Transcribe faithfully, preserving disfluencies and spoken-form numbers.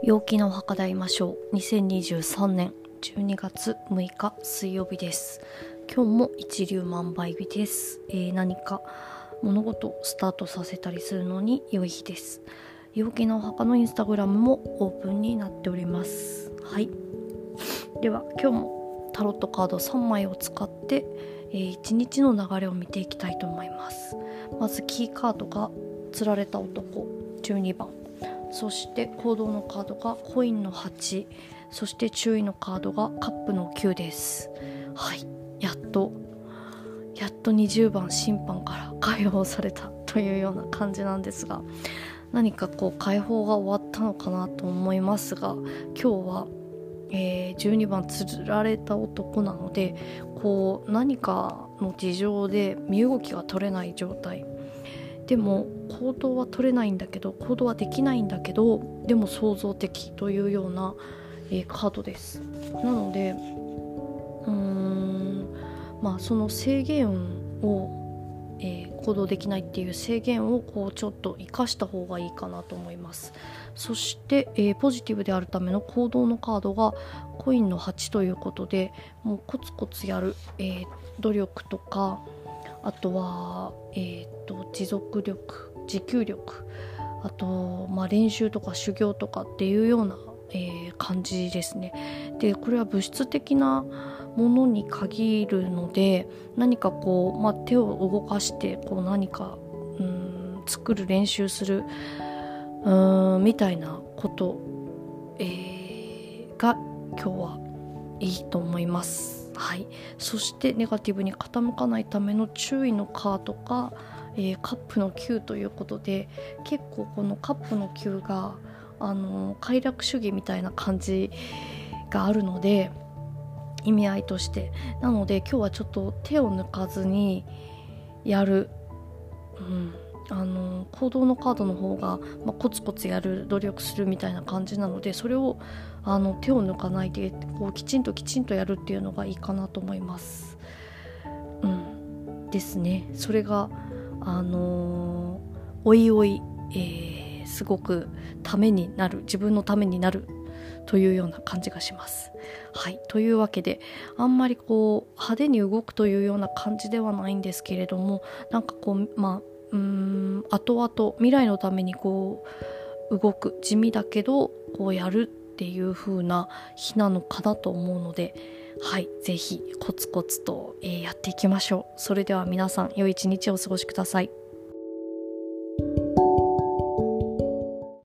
陽気なお墓で会いましょう。にせんにじゅうさんねんじゅうにがつむいか水曜日です。今日も一粒万倍日です。えー、何か物事をスタートさせたりするのに良い日です。陽気なお墓のインスタグラムもオープンになっております。はい、では今日もタロットカードさんまいを使って、えー、いちにちの流れを見ていきたいと思います。まずキーカードが釣られた男じゅうにばん、そして行動のカードがコインのはち、そして注意のカードがカップのきゅうです。はい、やっとやっとにじゅうばん審判から解放されたというような感じなんですが、何かこう解放が終わったのかなと思いますが、今日は、えー、じゅうにばん釣られた男なので、こう何かの事情で身動きが取れない状態でも行動は取れないんだけど行動はできないんだけどでも創造的というような、えー、カードです。なのでうーん、まあ、その制限を、えー、行動できないっていう制限をこうちょっと生かした方がいいかなと思います。そして、えー、ポジティブであるための行動のカードがコインのはちということで、もうコツコツやる、えー、努力とか、あとは、えー、と持続力、持久力、あと、まあ、練習とか修行とかっていうような、えー、感じですね。で、これは物質的なものに限るので、何かこう、まあ、手を動かしてこう何か、うん、作る、練習するうんみたいなこと、えー、が今日はいいと思います。はい、そしてネガティブに傾かないための注意のカードが、えー、カップのきゅうということで、結構このカップのきゅうが、あのー、快楽主義みたいな感じがあるので、意味合いとして、なので今日はちょっと手を抜かずにやる、うんあのー、行動のカードの方が、まあ、コツコツやる、努力するみたいな感じなので、それをあの手を抜かないでこうきちんときちんとやるっていうのがいいかなと思います。うんですね。それがあのー、おいおい、えー、すごくためになる、自分のためになるというような感じがします。はい、というわけで、あんまりこう派手に動くというような感じではないんですけれども、なんかこうまあうーん後々未来のためにこう動く、地味だけどこうやるっていう風な日なのかなと思うので、はい、ぜひコツコツと、えー、やっていきましょう。それでは皆さん、良い一日をお過ごしください。